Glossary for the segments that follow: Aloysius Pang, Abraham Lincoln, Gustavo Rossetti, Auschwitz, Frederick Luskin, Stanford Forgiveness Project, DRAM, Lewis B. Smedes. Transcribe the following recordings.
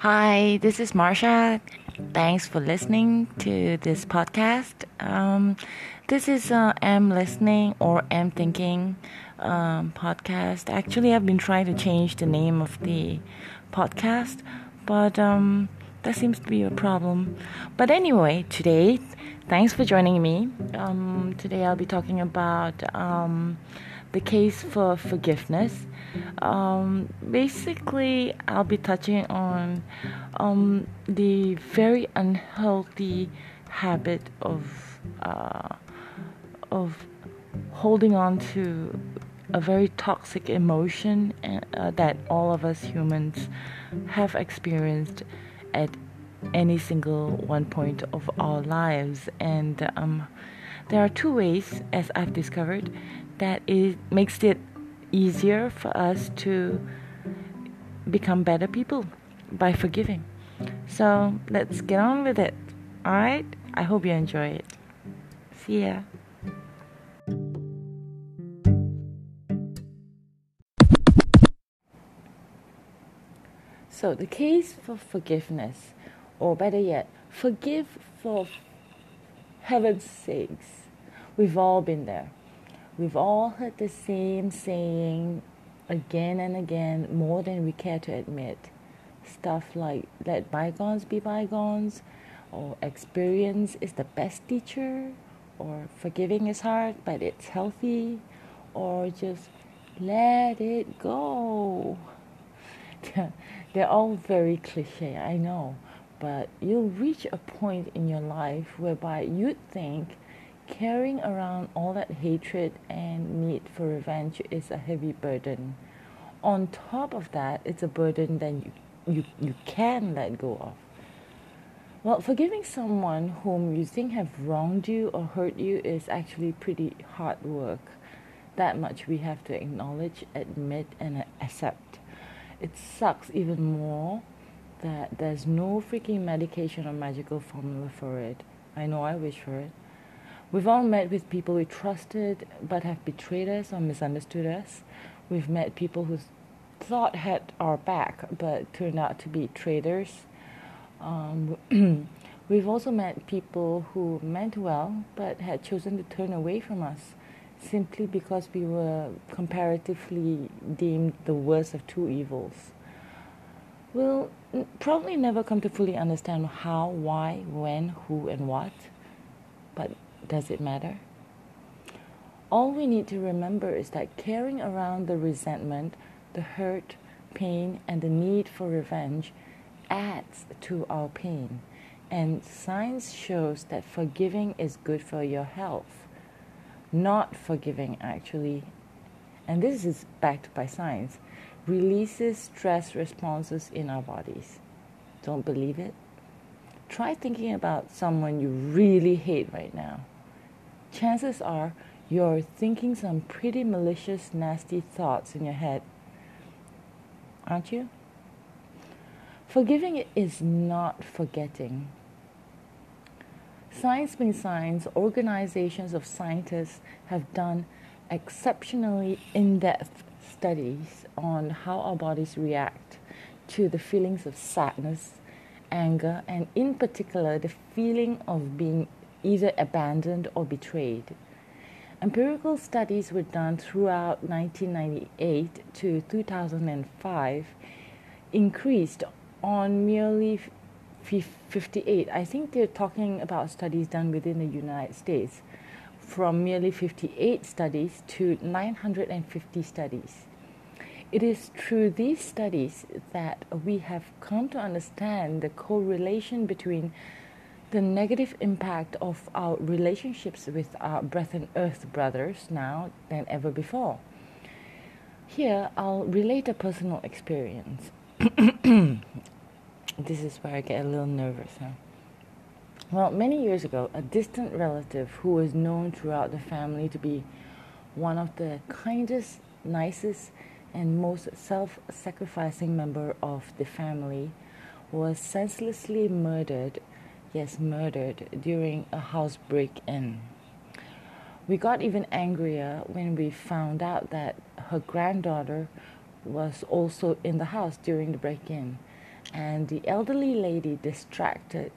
Hi, this is Marsha. Thanks for listening to this podcast. This is Am Listening or Am Thinking podcast. Actually, I've been trying to change the name of the podcast, but that seems to be a problem. But anyway, today, thanks for joining me. Today I'll be talking about the case for forgiveness. Basically, I'll be touching on the very unhealthy habit of holding on to a very toxic emotion that all of us humans have experienced at any single one point of our lives. And there are two ways, as I've discovered, that it makes it easier for us to become better people: by forgiving. So let's get on with it. All right, I hope you enjoy it. See ya. So the case for forgiveness, or better yet, forgive for heaven's sakes. We've all been there. We've all heard the same saying again and again, more than we care to admit. Stuff like, let bygones be bygones, or experience is the best teacher, or forgiving is hard but it's healthy, or just let it go. They're all very cliche, I know. But you'll reach a point in your life whereby you'd think carrying around all that hatred and need for revenge is a heavy burden. On top of that, it's a burden that you can let go of. Well, forgiving someone whom you think have wronged you or hurt you is actually pretty hard work. That much we have to acknowledge, admit, and accept. It sucks even more that there's no freaking medication or magical formula for it. I know, I wish for it. We've all met with people we trusted but have betrayed us or misunderstood us. We've met people who thought had our back but turned out to be traitors. We've also met people who meant well but had chosen to turn away from us simply because we were comparatively deemed the worst of two evils. We'll probably never come to fully understand how, why, when, who, and what. But does it matter? All we need to remember is that carrying around the resentment, the hurt, pain, and the need for revenge adds to our pain. And science shows that forgiving is good for your health. Not forgiving, actually, and this is backed by science, releases stress responses in our bodies. Don't believe it? Try thinking about someone you really hate right now. Chances are you're thinking some pretty malicious, nasty thoughts in your head, aren't you? Forgiving is not forgetting. Science being science, organizations of scientists have done exceptionally in-depth studies on how our bodies react to the feelings of sadness, anger, and in particular the feeling of being either abandoned or betrayed. Empirical studies were done throughout 1998 to 2005, increased on merely 58. I think they're talking about studies done within the United States, from merely 58 studies to 950 studies. It is through these studies that we have come to understand the correlation between the negative impact of our relationships with our breath and earth brothers now than ever before. Here, I'll relate a personal experience. This is where I get a little nervous now. Well, many years ago, a distant relative who was known throughout the family to be one of the kindest, nicest, and most self-sacrificing member of the family was senselessly murdered, yes, murdered, during a house break-in. We got even angrier when we found out that her granddaughter was also in the house during the break-in. and the elderly lady distracted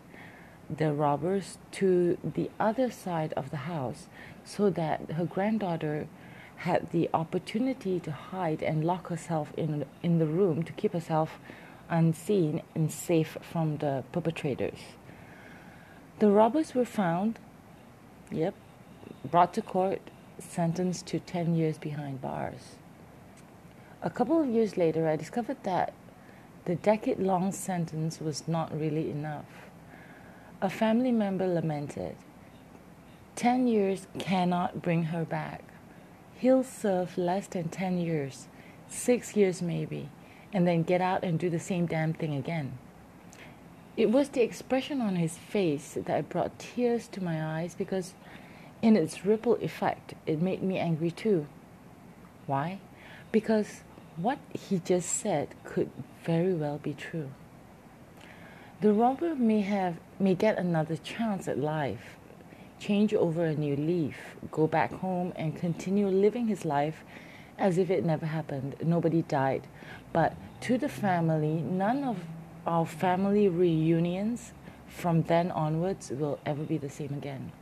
the robbers to the other side of the house so that her granddaughter had the opportunity to hide and lock herself in the room to keep herself unseen and safe from the perpetrators. The robbers were found, brought to court, sentenced to 10 years behind bars. A couple of years later, I discovered that the decade-long sentence was not really enough. A family member lamented, 10 years cannot bring her back. He'll serve less than 10 years, 6 years maybe, and then get out and do the same damn thing again. It was the expression on his face that brought tears to my eyes because in its ripple effect, it made me angry too. Why? Because what he just said could very well be true. The robber may get another chance at life, change over a new leaf, go back home and continue living his life as if it never happened. Nobody died. But to the family, none of our family reunions from then onwards will ever be the same again.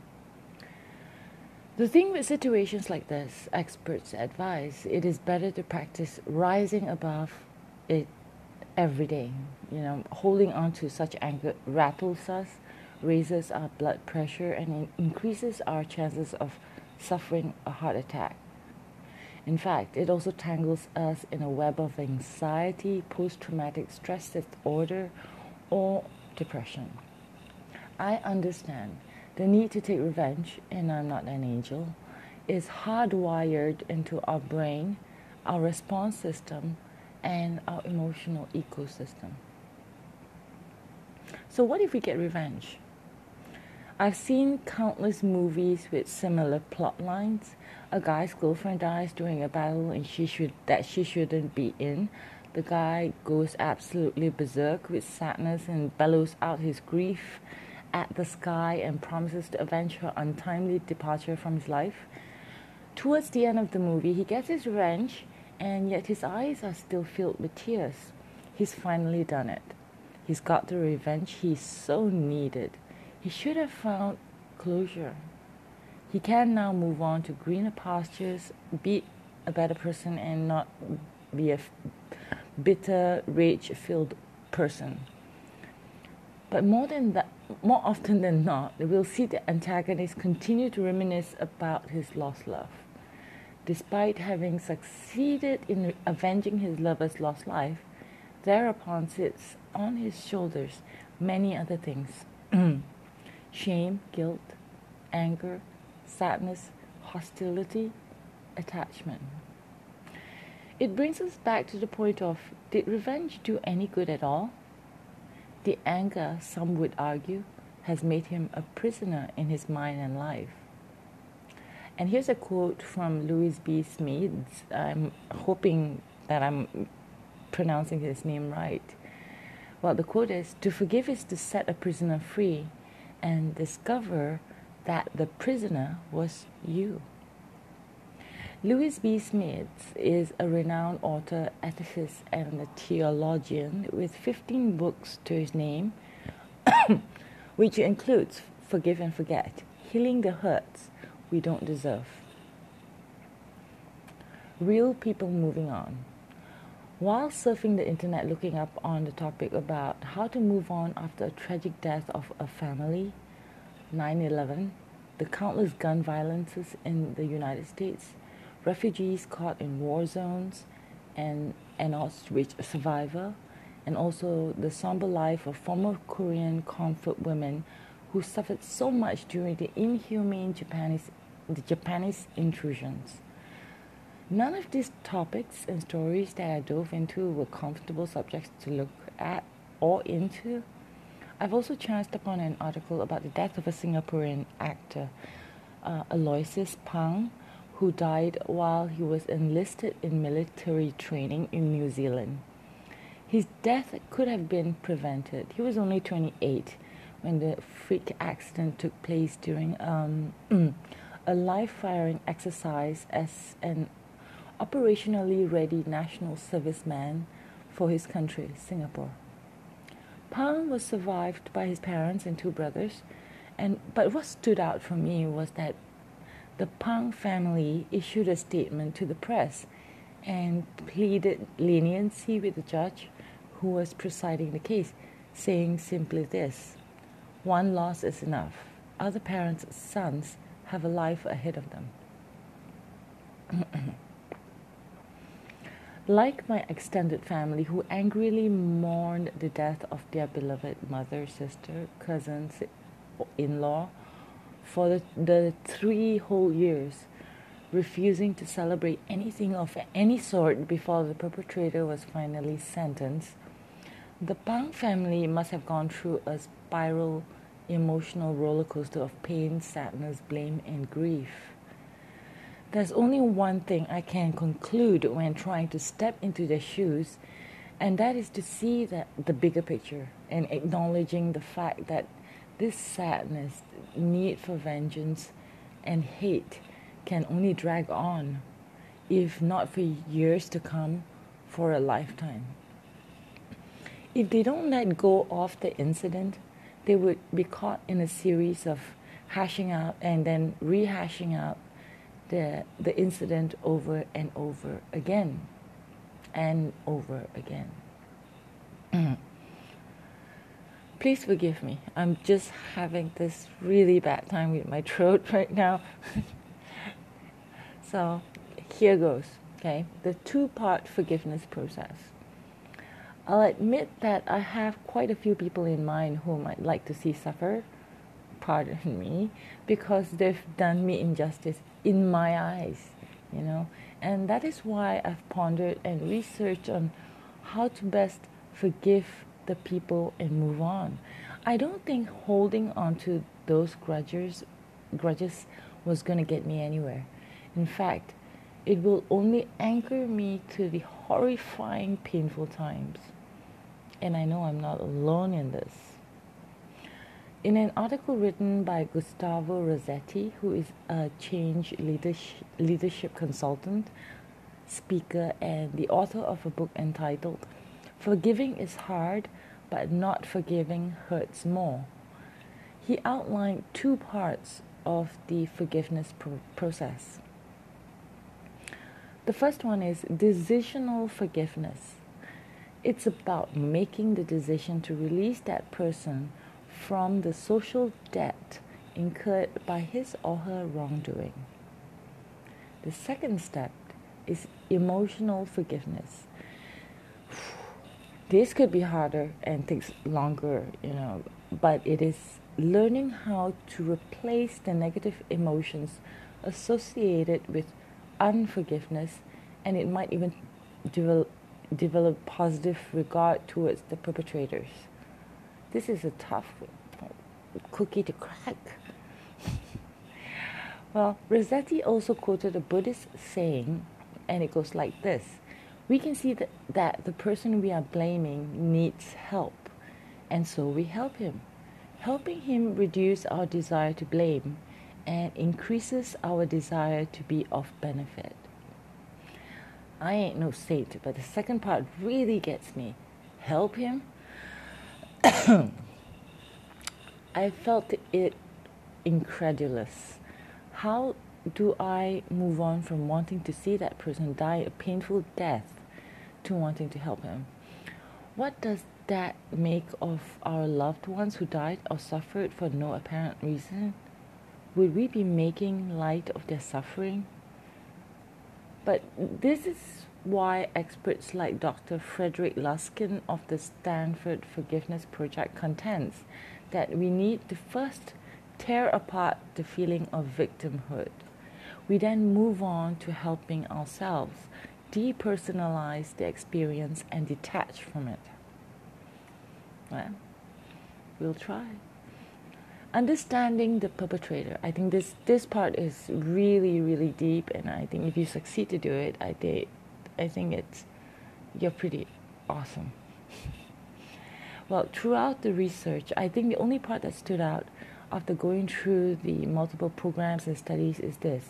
The thing with situations like this, experts advise, it is better to practice rising above it every day. You know, holding on to such anger rattles us, raises our blood pressure, and increases our chances of suffering a heart attack. In fact, it also tangles us in a web of anxiety, post-traumatic stress disorder, or depression. I understand. The need to take revenge, and I'm not an angel, is hardwired into our brain, our response system, and our emotional ecosystem. So what if we get revenge? I've seen countless movies with similar plot lines. A guy's girlfriend dies during a battle and she shouldn't be in. The guy goes absolutely berserk with sadness and bellows out his grief at the sky and promises to avenge her untimely departure from his life. Towards the end of the movie, he gets his revenge, and yet his eyes are still filled with tears. He's finally done it. He's got the revenge he so needed. He should have found closure. He can now move on to greener pastures, be a better person, and not be a bitter, rage-filled person. But more often than not, we'll see the antagonist continue to reminisce about his lost love. Despite having succeeded in avenging his lover's lost life, thereupon sits on his shoulders many other things. Shame, guilt, anger, sadness, hostility, attachment. It brings us back to the point of, did revenge do any good at all? The anger, some would argue, has made him a prisoner in his mind and life. And here's a quote from Lewis B. Smedes. I'm hoping that I'm pronouncing his name right. Well, the quote is, "To forgive is to set a prisoner free and discover that the prisoner was you." Lewis B. Smedes is a renowned author, ethicist, and a theologian with 15 books to his name, which includes Forgive and Forget, Healing the Hurts We Don't Deserve. Real people moving on. While surfing the internet looking up on the topic about how to move on after a tragic death of a family, 9/11, the countless gun violences in the United States, refugees caught in war zones, and an Auschwitz survivor, and also the somber life of former Korean comfort women who suffered so much during the inhumane Japanese intrusions. None of these topics and stories that I dove into were comfortable subjects to look at or into. I've also chanced upon an article about the death of a Singaporean actor, Aloysius Pang, who died while he was enlisted in military training in New Zealand. His death could have been prevented. He was only 28 when the freak accident took place during a live-firing exercise as an operationally ready national serviceman for his country, Singapore. Pang was survived by his parents and two brothers, but what stood out for me was that the Pang family issued a statement to the press and pleaded leniency with the judge who was presiding the case, saying simply this: one loss is enough. Other parents' sons have a life ahead of them. Like my extended family, who angrily mourned the death of their beloved mother, sister, cousins, in-law, for the 3 whole years, refusing to celebrate anything of any sort before the perpetrator was finally sentenced, the Pang family must have gone through a spiral emotional roller coaster of pain, sadness, blame, and grief. There's only one thing I can conclude when trying to step into their shoes, and that is to see the bigger picture and acknowledging the fact that this sadness, need for vengeance, and hate can only drag on, if not for years to come, for a lifetime. If they don't let go of the incident, they would be caught in a series of hashing out and then rehashing out the incident over and over again Please forgive me. I'm just having this really bad time with my throat right now. So here goes, okay? The 2-part forgiveness process. I'll admit that I have quite a few people in mind whom I'd like to see suffer, pardon me, because they've done me injustice in my eyes, you know. And that is why I've pondered and researched on how to best forgive the people and move on. I don't think holding on to those grudges was going to get me anywhere. In fact, it will only anchor me to the horrifying, painful times. And I know I'm not alone in this. In an article written by Gustavo Rossetti, who is a change leadership consultant, speaker, and the author of a book entitled "Forgiving is Hard, but Not Forgiving Hurts More," he outlined 2 parts of the forgiveness process. The first one is decisional forgiveness. It's about making the decision to release that person from the social debt incurred by his or her wrongdoing. The second step is emotional forgiveness. This could be harder and takes longer, you know, but it is learning how to replace the negative emotions associated with unforgiveness, and it might even develop positive regard towards the perpetrators. This is a tough cookie to crack. Well, Rossetti also quoted a Buddhist saying, and it goes like this: we can see that the person we are blaming needs help, and so we help him. Helping him reduces our desire to blame and increases our desire to be of benefit. I ain't no saint, but the second part really gets me. Help him? I felt it incredulous. How do I move on from wanting to see that person die a painful death to wanting to help him? What does that make of our loved ones who died or suffered for no apparent reason? Would we be making light of their suffering? But this is why experts like Dr. Frederick Luskin of the Stanford Forgiveness Project contends that we need to first tear apart the feeling of victimhood. We then move on to helping ourselves, depersonalize the experience and detach from it. Well, we'll try. Understanding the perpetrator. I think this part is really, really deep, and I think if you succeed to do it, I think you're pretty awesome. Well, throughout the research, I think the only part that stood out after going through the multiple programs and studies is this: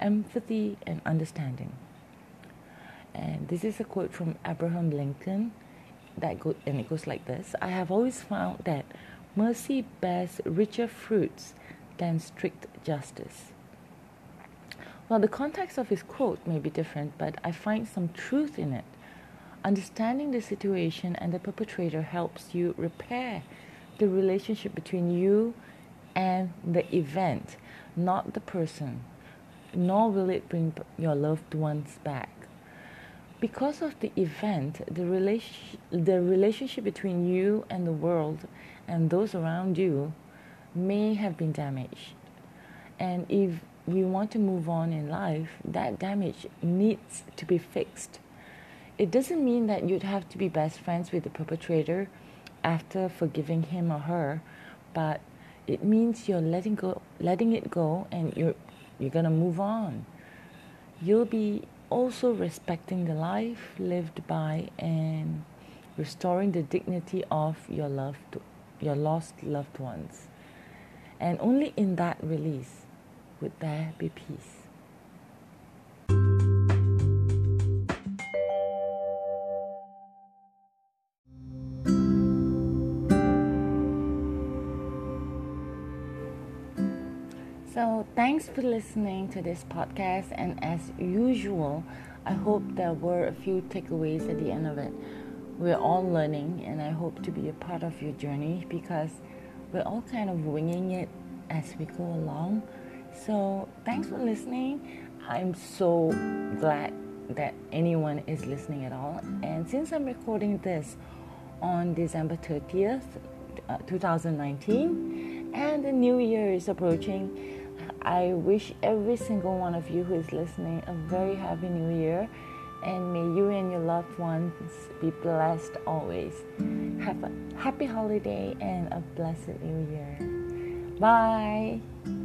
empathy and understanding. And this is a quote from Abraham Lincoln that go, and it goes like this. I have always found that mercy bears richer fruits than strict justice. Well, the context of his quote may be different, but I find some truth in it. Understanding the situation and the perpetrator helps you repair the relationship between you and the event, not the person, nor will it bring your loved ones back. Because of the event, the relationship between you and the world and those around you may have been damaged. And if you want to move on in life, that damage needs to be fixed. It doesn't mean that you'd have to be best friends with the perpetrator after forgiving him or her, but it means you're letting it go, and you're gonna move on. You'll be also respecting the life lived by and restoring the dignity of your lost loved ones. And only in that release would there be peace. So thanks for listening to this podcast, and as usual, I hope there were a few takeaways at the end of it. We're all learning, and I hope to be a part of your journey because we're all kind of winging it as we go along. So thanks for listening. I'm so glad that anyone is listening at all. And since I'm recording this on December 30th, 2019, and the new year is approaching, I wish every single one of you who is listening a very happy new year, and may you and your loved ones be blessed always. Have a happy holiday and a blessed new year. Bye!